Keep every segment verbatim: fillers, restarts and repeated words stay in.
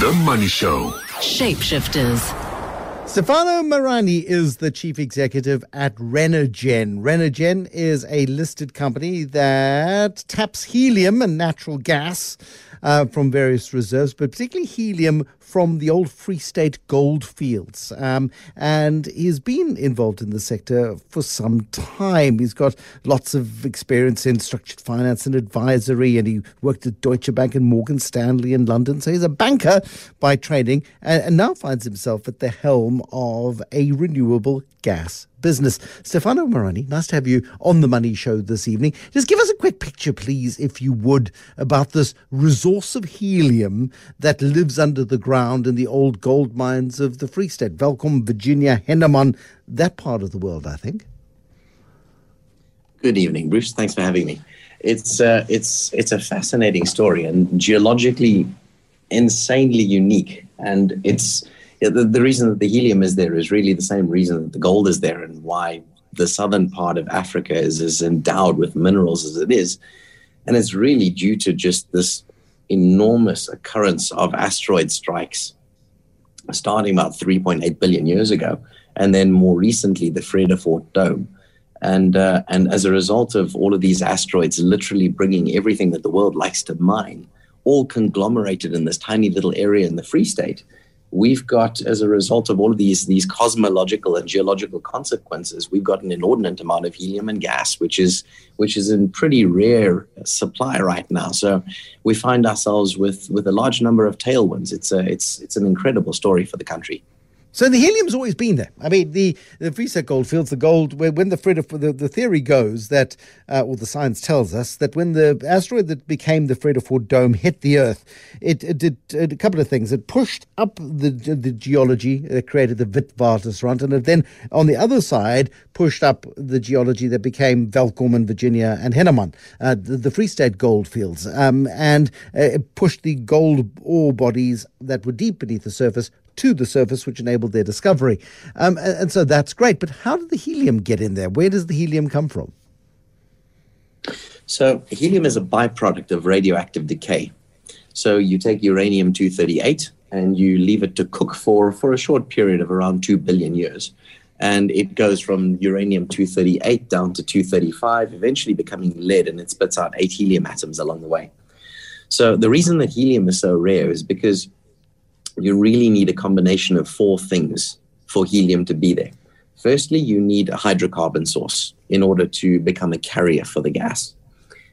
The Money Show. Shapeshifters. Stefano Marani is the chief executive at Renogen. Renogen is a listed company that taps helium and natural gas uh, from various reserves, but particularly helium from the old Free State gold fields. Um, and he's been involved in the sector for some time. He's got lots of experience in structured finance and advisory, and he worked at Deutsche Bank and Morgan Stanley in London. So he's a banker by training, and, and now finds himself at the helm of a renewable gas business. Stefano Marani, nice to have you on The Money Show this evening. Just give us a quick picture, please, if you would, about this resource of helium that lives under the ground in the old gold mines of the Free State. Welkom, Virginia Henneman, that part of the world, I think. Good evening, Bruce. Thanks for having me. It's uh, it's it's a fascinating story and geologically insanely unique, and it's The, the reason that the helium is there is really the same reason that the gold is there, and why the southern part of Africa is as endowed with minerals as it is. And it's really due to just this enormous occurrence of asteroid strikes starting about three point eight billion years ago, and then more recently the Vredefort dome. And, uh, and as a result of all of these asteroids literally bringing everything that the world likes to mine, all conglomerated in this tiny little area in the Free State, we've got, as a result of all of these, these cosmological and geological consequences, we've got an inordinate amount of helium and gas, which is which is in pretty rare supply right now. So we find ourselves with, with a large number of tailwinds. It's a it's it's an incredible story for the country. So the helium's always been there. I mean, the, the Free State gold fields, the gold, when the Vredefort, the, the theory goes that, uh, well, the science tells us that when the asteroid that became the Vredefort dome hit the Earth, it, it did a couple of things. It pushed up the the geology that created the Witwatersrand, and it then, on the other side, pushed up the geology that became Welkom and Virginia and Henneman, uh, the, the Free State gold fields, um, and uh, it pushed the gold ore bodies that were deep beneath the surface to the surface, which enabled their discovery. Um, and, and so that's great. But how did the helium get in there? Where does the helium come from? So helium is a byproduct of radioactive decay. So you take uranium two thirty-eight and you leave it to cook for, for a short period of around two billion years. And it goes from uranium two thirty-eight down to two thirty-five, eventually becoming lead, and it spits out eight helium atoms along the way. So the reason that helium is so rare is because you really need a combination of four things for helium to be there. Firstly, you need a hydrocarbon source in order to become a carrier for the gas.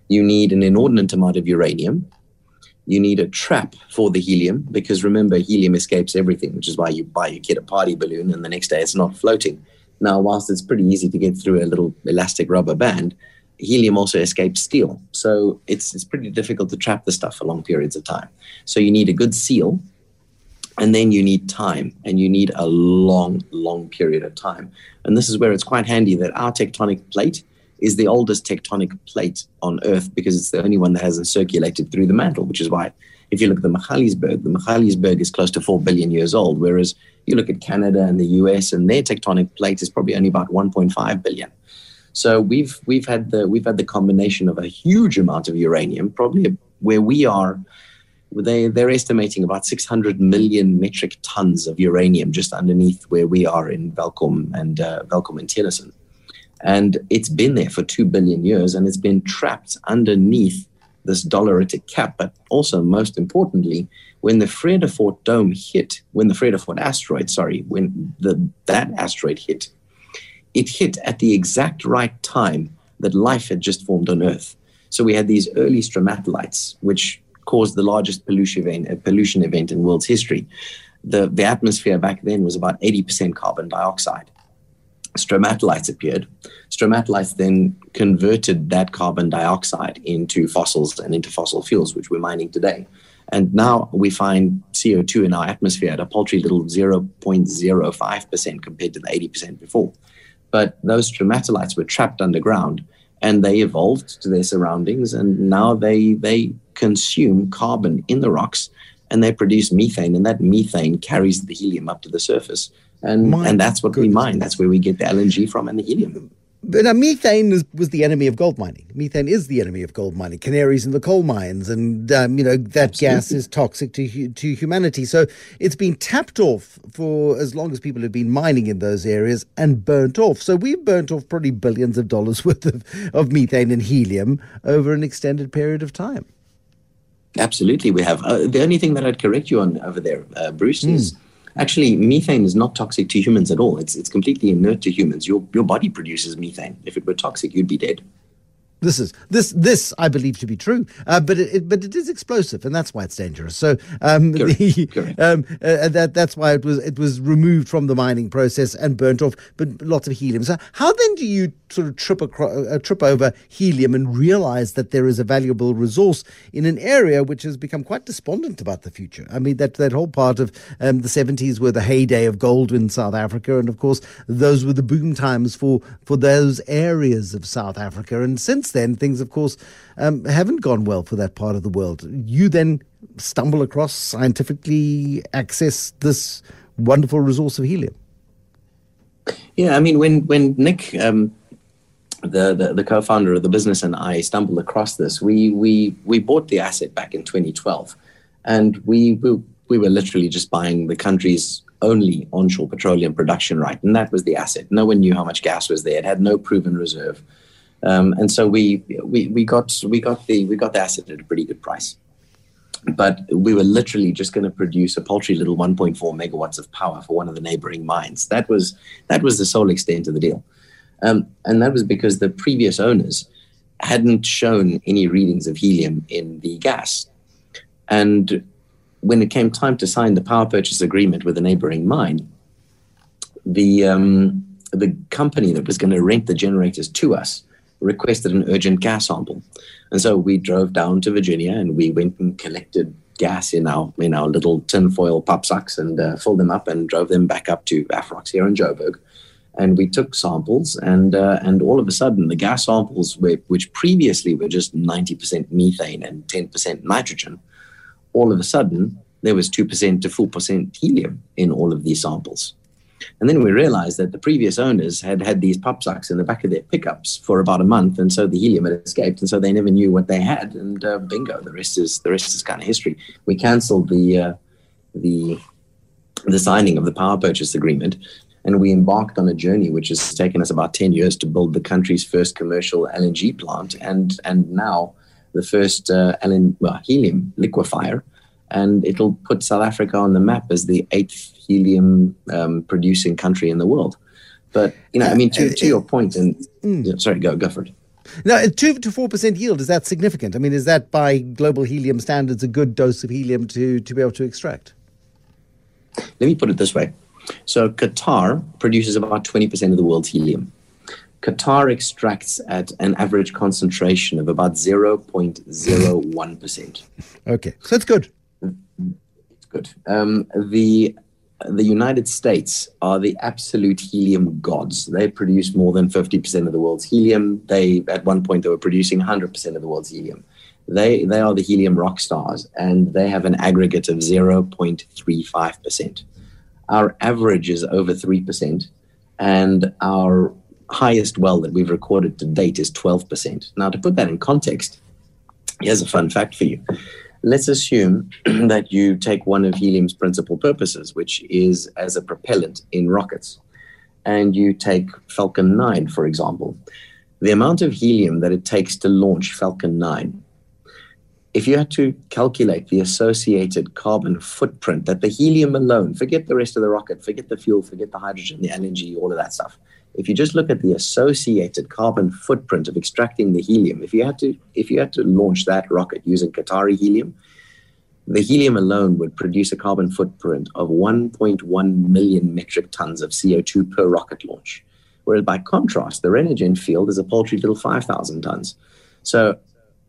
You need an inordinate amount of uranium. You need a trap for the helium, because remember, helium escapes everything, which is why you buy your kid a party balloon and the next day it's not floating. Now, whilst it's pretty easy to get through a little elastic rubber band, helium also escapes steel. So it's, it's pretty difficult to trap the stuff for long periods of time. So you need a good seal. And then you need time, and you need a long, long period of time. And this is where it's quite handy that our tectonic plate is the oldest tectonic plate on Earth, because it's the only one that hasn't circulated through the mantle, which is why if you look at the Magaliesberg, the Magaliesberg is close to four billion years old, whereas you look at Canada and the U S, and their tectonic plate is probably only about one point five billion. So we've we've had the we've had the combination of a huge amount of uranium, probably where we are, They, they're estimating about six hundred million metric tons of uranium just underneath where we are in Welkom and uh, Welkom and Tillison. And it's been there for two billion years, and it's been trapped underneath this doleritic cap. But also, most importantly, when the Vredefort dome hit, when the Vredefort asteroid, sorry, when the, that asteroid hit, it hit at the exact right time that life had just formed on Earth. So we had these early stromatolites, which caused the largest pollution event, uh, pollution event in world's history. The, the atmosphere back then was about eighty percent carbon dioxide. Stromatolites appeared. Stromatolites then converted that carbon dioxide into fossils and into fossil fuels, which we're mining today. And now we find C O two in our atmosphere at a paltry little zero point zero five percent compared to the eighty percent before. But those stromatolites were trapped underground, and they evolved to their surroundings, and now they they consume carbon in the rocks, and they produce methane, and that methane carries the helium up to the surface. And, and that's what goodness. we mine. That's where we get the L N G from and the helium. But now, methane is, was the enemy of gold mining. Methane is the enemy of gold mining. Canaries in the coal mines, and um, you know that Absolutely. gas is toxic to to humanity. So it's been tapped off for as long as people have been mining in those areas and burnt off. So we've burnt off probably billions of dollars worth of, of methane and helium over an extended period of time. Absolutely, we have. Uh, the only thing that I'd correct you on over there, uh, Bruce, mm. is. Actually, methane is not toxic to humans at all. It's it's completely inert to humans. Your your body produces methane. If it were toxic, you'd be dead. This is this this I believe to be true, uh, but it, it but it is explosive, and that's why it's dangerous. So um, correct. The, correct. um uh, that that's why it was it was removed from the mining process and burnt off. But lots of helium. So how then do you sort of trip across, uh, trip over helium and realize that there is a valuable resource in an area which has become quite despondent about the future? I mean that that whole part of um, the seventies were the heyday of gold in South Africa, and of course those were the boom times for for those areas of South Africa, and since then things of course um, haven't gone well for that part of the world. You then stumble across, scientifically access this wonderful resource of helium. Yeah, I mean when when Nick um, the, the the co-founder of the business and I stumbled across this, we we we bought the asset back in twenty twelve, and we we, we were literally just buying the country's only onshore petroleum production right, and that was the asset. No one knew how much gas was there. It had no proven reserve. Um, and so we, we we got we got the we got the asset at a pretty good price, but we were literally just going to produce a paltry little one point four megawatts of power for one of the neighboring mines. That was that was the sole extent of the deal, um, and that was because the previous owners hadn't shown any readings of helium in the gas. And when it came time to sign the power purchase agreement with the neighboring mine, the um, the company that was going to rent the generators to us requested an urgent gas sample. And so we drove down to Virginia and we went and collected gas in our in our little tinfoil pop socks and uh, filled them up and drove them back up to Afrox here in Joburg. And we took samples, and uh, and all of a sudden the gas samples, were, which previously were just ninety percent methane and ten percent nitrogen, all of a sudden there was two percent to four percent helium in all of these samples. And then we realized that the previous owners had had these pop socks in the back of their pickups for about a month, and so the helium had escaped, and so they never knew what they had. And uh, bingo, the rest is the rest is kind of history. We cancelled the uh, the the signing of the power purchase agreement, and we embarked on a journey which has taken us about ten years to build the country's first commercial L N G plant, and and now the first uh, L N G, well, helium liquefier. And it'll put South Africa on the map as the eighth helium-producing um, country in the world. But, you know, I mean, to, to your point, and mm. sorry, go, go for it. Now, two to four percent yield, is that significant? I mean, is that by global helium standards a good dose of helium to, to be able to extract? Let me put it this way. So Qatar produces about twenty percent of the world's helium. Qatar extracts at an average concentration of about zero point zero one percent. Okay, so that's good. Good. Um, the the United States are the absolute helium gods. They produce more than fifty percent of the world's helium. They at one point they were producing one hundred percent of the world's helium. They they are the helium rock stars, and they have an aggregate of zero point three five percent. Our average is over three percent, and our highest well that we've recorded to date is twelve percent. Now, to put that in context, here's a fun fact for you. Let's assume that you take one of helium's principal purposes, which is as a propellant in rockets, and you take Falcon nine, for example. The amount of helium that it takes to launch Falcon nine, if you had to calculate the associated carbon footprint that the helium alone, forget the rest of the rocket, forget the fuel, forget the hydrogen, the L N G, all of that stuff. If you just look at the associated carbon footprint of extracting the helium, if you had to if you had to launch that rocket using Qatari helium, the helium alone would produce a carbon footprint of one point one million metric tons of C O two per rocket launch. Whereas by contrast, the Renogen field is a paltry little five thousand tons. So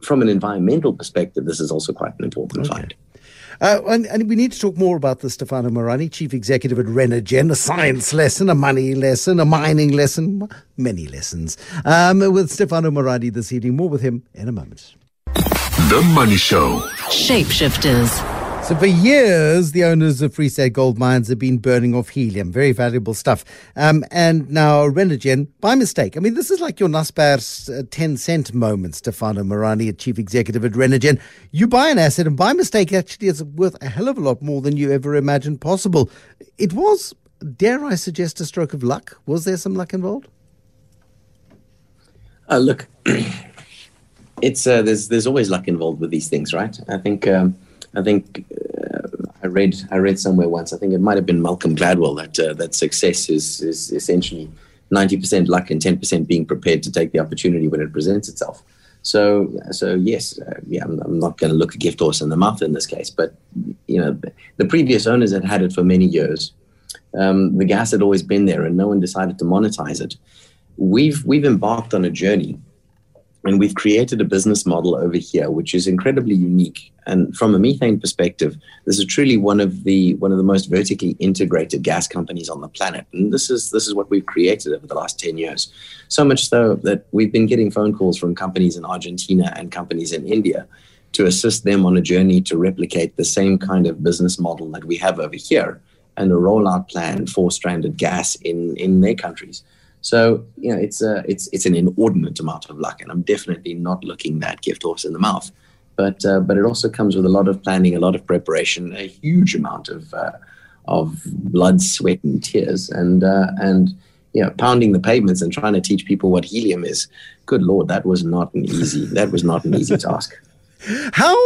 from an environmental perspective, this is also quite an important okay. find. Uh, and, and we need to talk more about this, Stefano Marani, Chief Executive at Renogen, a science lesson, a money lesson, a mining lesson, many lessons. Um, with Stefano Marani this evening, more with him in a moment. The Money Show. Shapeshifters. So for years, the owners of Free State gold mines have been burning off helium, very valuable stuff. Um, and now Renogen, by mistake. I mean, this is like your Naspers uh, ten cent moment, Stefano Marani, chief executive at Renogen. You buy an asset and by mistake, actually, it's worth a hell of a lot more than you ever imagined possible. It was, dare I suggest, a stroke of luck? Was there some luck involved? Uh, look, it's uh, there's there's always luck involved with these things, right? I think... Um, I think uh, I read I read somewhere once, I think it might have been Malcolm Gladwell, that uh, that success is is essentially ninety percent luck and ten percent being prepared to take the opportunity when it presents itself. So so yes, uh, yeah, I'm, I'm not going to look a gift horse in the mouth in this case, but you know, the previous owners had had it for many years. Um, the gas had always been there, and no one decided to monetize it. We've we've embarked on a journey. And we've created a business model over here, which is incredibly unique. And from a methane perspective, this is truly one of the one of the most vertically integrated gas companies on the planet. And this is this is what we've created over the last ten years. So much so that we've been getting phone calls from companies in Argentina and companies in India to assist them on a journey to replicate the same kind of business model that we have over here and a rollout plan for stranded gas in, in their countries. So, you know, it's a, it's it's an inordinate amount of luck, and I'm definitely not looking that gift horse in the mouth. But uh, but it also comes with a lot of planning, a lot of preparation, a huge amount of uh, of blood, sweat, and tears, and uh, and you know, pounding the pavements and trying to teach people what helium is. Good Lord, that was not an easy that was not an easy task. How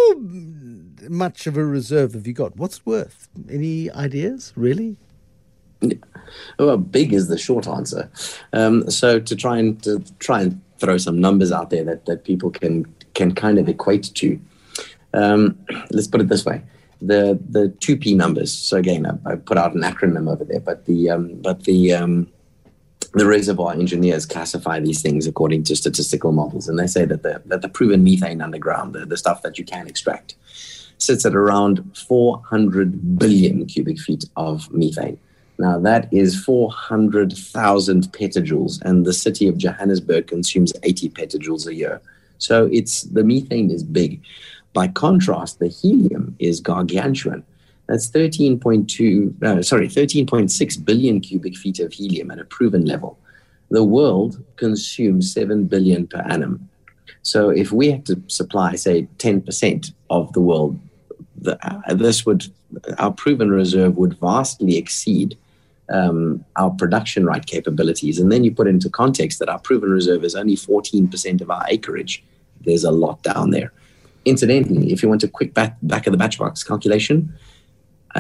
much of a reserve have you got? What's it worth? Any ideas, really? Well, big is the short answer. Um, so to try and to try and throw some numbers out there that, that people can can kind of equate to. Um, let's put it this way: the the two P numbers. So again, I, I put out an acronym over there, but the um, but the um, the reservoir engineers classify these things according to statistical models, and they say that the that the proven methane underground, the, the stuff that you can extract, sits at around four hundred billion cubic feet of methane. Now, that is four hundred thousand petajoules, and the city of Johannesburg consumes eighty petajoules a year. So it's the methane is big. By contrast, the helium is gargantuan. That's thirteen point two, uh, sorry, thirteen point six billion cubic feet of helium at a proven level. The world consumes seven billion per annum. So if we had to supply, say, ten percent of the world, the, uh, this would our proven reserve would vastly exceed Um, our production right capabilities. And then you put into context that our proven reserve is only fourteen percent of our acreage. There's a lot down there. Incidentally, if you want a quick back, back of the batch box calculation,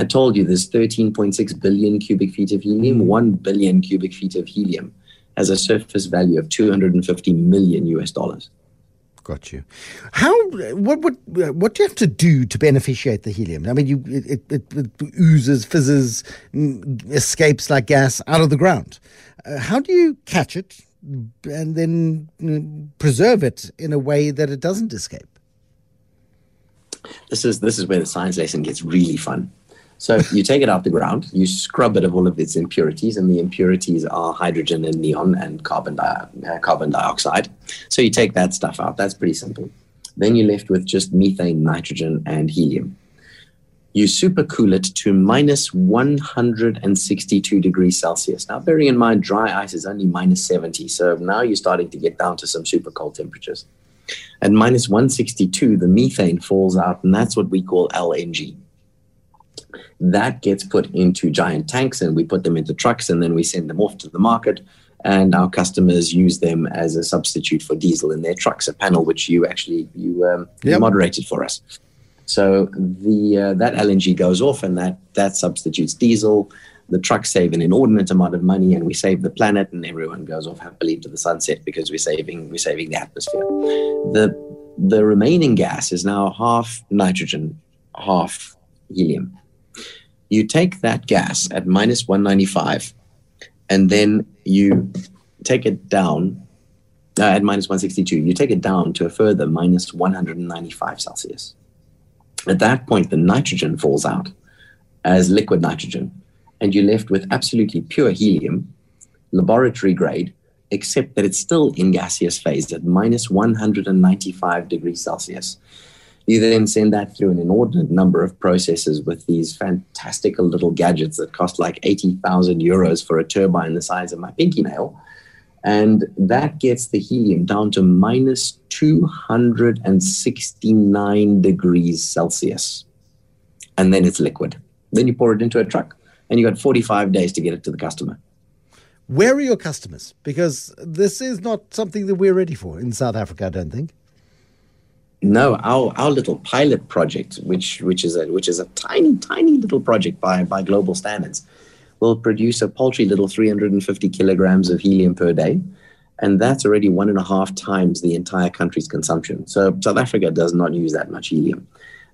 I told you there's thirteen point six billion cubic feet of helium. one billion cubic feet of helium has a surface value of two hundred fifty million U S dollars. Got you. How? What? What? What do you have to do to beneficiate the helium? I mean, you it, it, it oozes, fizzes, escapes like gas out of the ground. Uh, how do you catch it and then preserve it in a way that it doesn't escape? This is this is where the science lesson gets really fun. So you take it out the ground, you scrub it of all of its impurities, and the impurities are hydrogen and neon and carbon, di- uh, carbon dioxide. So you take that stuff out. That's pretty simple. Then you're left with just methane, nitrogen, and helium. You supercool it to minus one hundred sixty-two degrees Celsius. Now, bearing in mind, dry ice is only minus seventy. So now you're starting to get down to some super cold temperatures. At minus one hundred sixty-two, the methane falls out, and that's what we call L N G. That gets put into giant tanks, and we put them into trucks, and then we send them off to the market, and our customers use them as a substitute for diesel in their trucks, a panel which you actually you, um, yep. you moderated for us. So the uh, that L N G goes off, and that, that substitutes diesel. The trucks save an inordinate amount of money, and we save the planet, and everyone goes off happily to the sunset because we're saving we're saving the atmosphere. The the remaining gas is now half nitrogen, half helium. You take that gas at minus one ninety-five, and then you take it down uh, at minus one sixty-two. You take it down to a further minus one ninety-five Celsius. At that point, the nitrogen falls out as liquid nitrogen, and you're left with absolutely pure helium, laboratory grade, except that it's still in gaseous phase at minus one ninety-five degrees Celsius. You then send that through an inordinate number of processes with these fantastical little gadgets that cost like eighty thousand euros for a turbine the size of my pinky nail. And that gets the helium down to minus two hundred sixty-nine degrees Celsius. And then it's liquid. Then you pour it into a truck and you got forty-five days to get it to the customer. Where are your customers? Because this is not something that we're ready for in South Africa, I don't think. No, our our little pilot project, which which is a which is a tiny tiny little project by by global standards, will produce a paltry little three hundred fifty kilograms of helium per day, and that's already one and a half times the entire country's consumption. So South Africa does not use that much helium.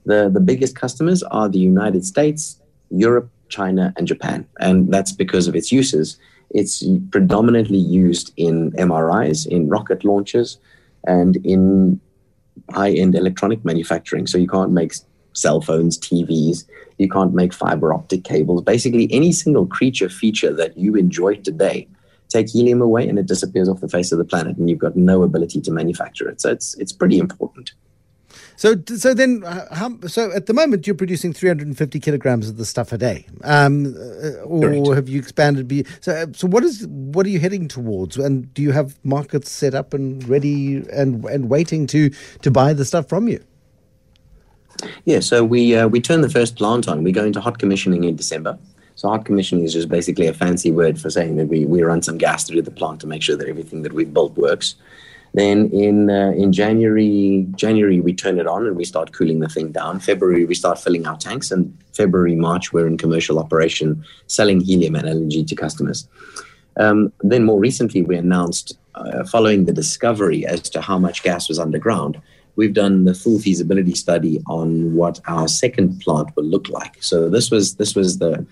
The the biggest customers are the United States, Europe, China, and Japan, and that's because of its uses. It's predominantly used in M R Is, in rocket launches, and in high-end electronic manufacturing. So you can't make cell phones, T Vs, you can't make fiber optic cables. Basically, any single creature feature that you enjoy today, take helium away and it disappears off the face of the planet and you've got no ability to manufacture it. So it's it's pretty important. So so then, how, so at the moment you're producing three hundred fifty kilograms of the stuff a day, um, or Correct. Have you expanded? Be, so so what is what are you heading towards? And do you have markets set up and ready and and waiting to to buy the stuff from you? Yeah, so we uh, we turn the first plant on. We go into hot commissioning in December. So hot commissioning is just basically a fancy word for saying that we we run some gas through the plant to make sure that everything that we've built works. Then in uh, in January, January we turn it on and we start cooling the thing down. February, we start filling our tanks. And February, March, we're in commercial operation selling helium and L N G to customers. Um, then more recently, we announced, uh, following the discovery as to how much gas was underground, we've done the full feasibility study on what our second plant will look like. So this was this was the...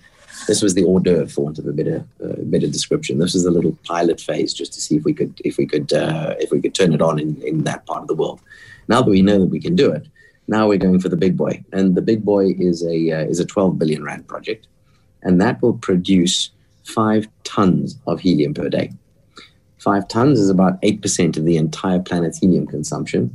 This was the hors d'oeuvre, for want of a better, uh, better description. This was the little pilot phase, just to see if we could, if we could, uh, if we could turn it on in, in that part of the world. Now that we know that we can do it, now we're going for the big boy, and the big boy is a uh, is a twelve billion rand project, and that will produce five tons of helium per day. Five tons is about eight percent of the entire planet's helium consumption,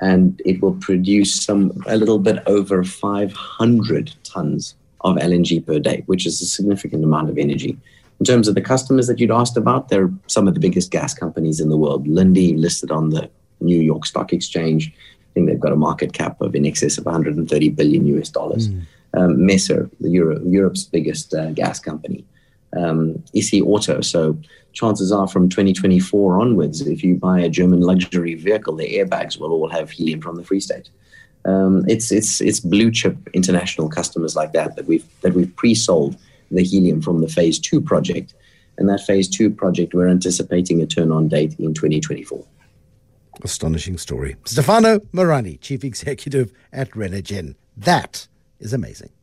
and it will produce some a little bit over five hundred tons. Of L N G per day, which is a significant amount of energy. In terms of the customers that you'd asked about, they're some of the biggest gas companies in the world. Linde, listed on the New York Stock Exchange. I think they've got a market cap of in excess of one hundred thirty billion U S dollars. Mm. Um, Messer, the Euro, Europe's biggest uh, gas company. Um, E C Auto. So chances are from twenty twenty-four onwards, if you buy a German luxury vehicle, the airbags will all have helium from the Free State. Um, it's it's it's blue chip international customers like that that we've that we've pre-sold the helium from the phase two project, and that phase two project we're anticipating a turn on date in twenty twenty-four. Astonishing story. Stefano Marani, Chief Executive at Renogen. That is amazing.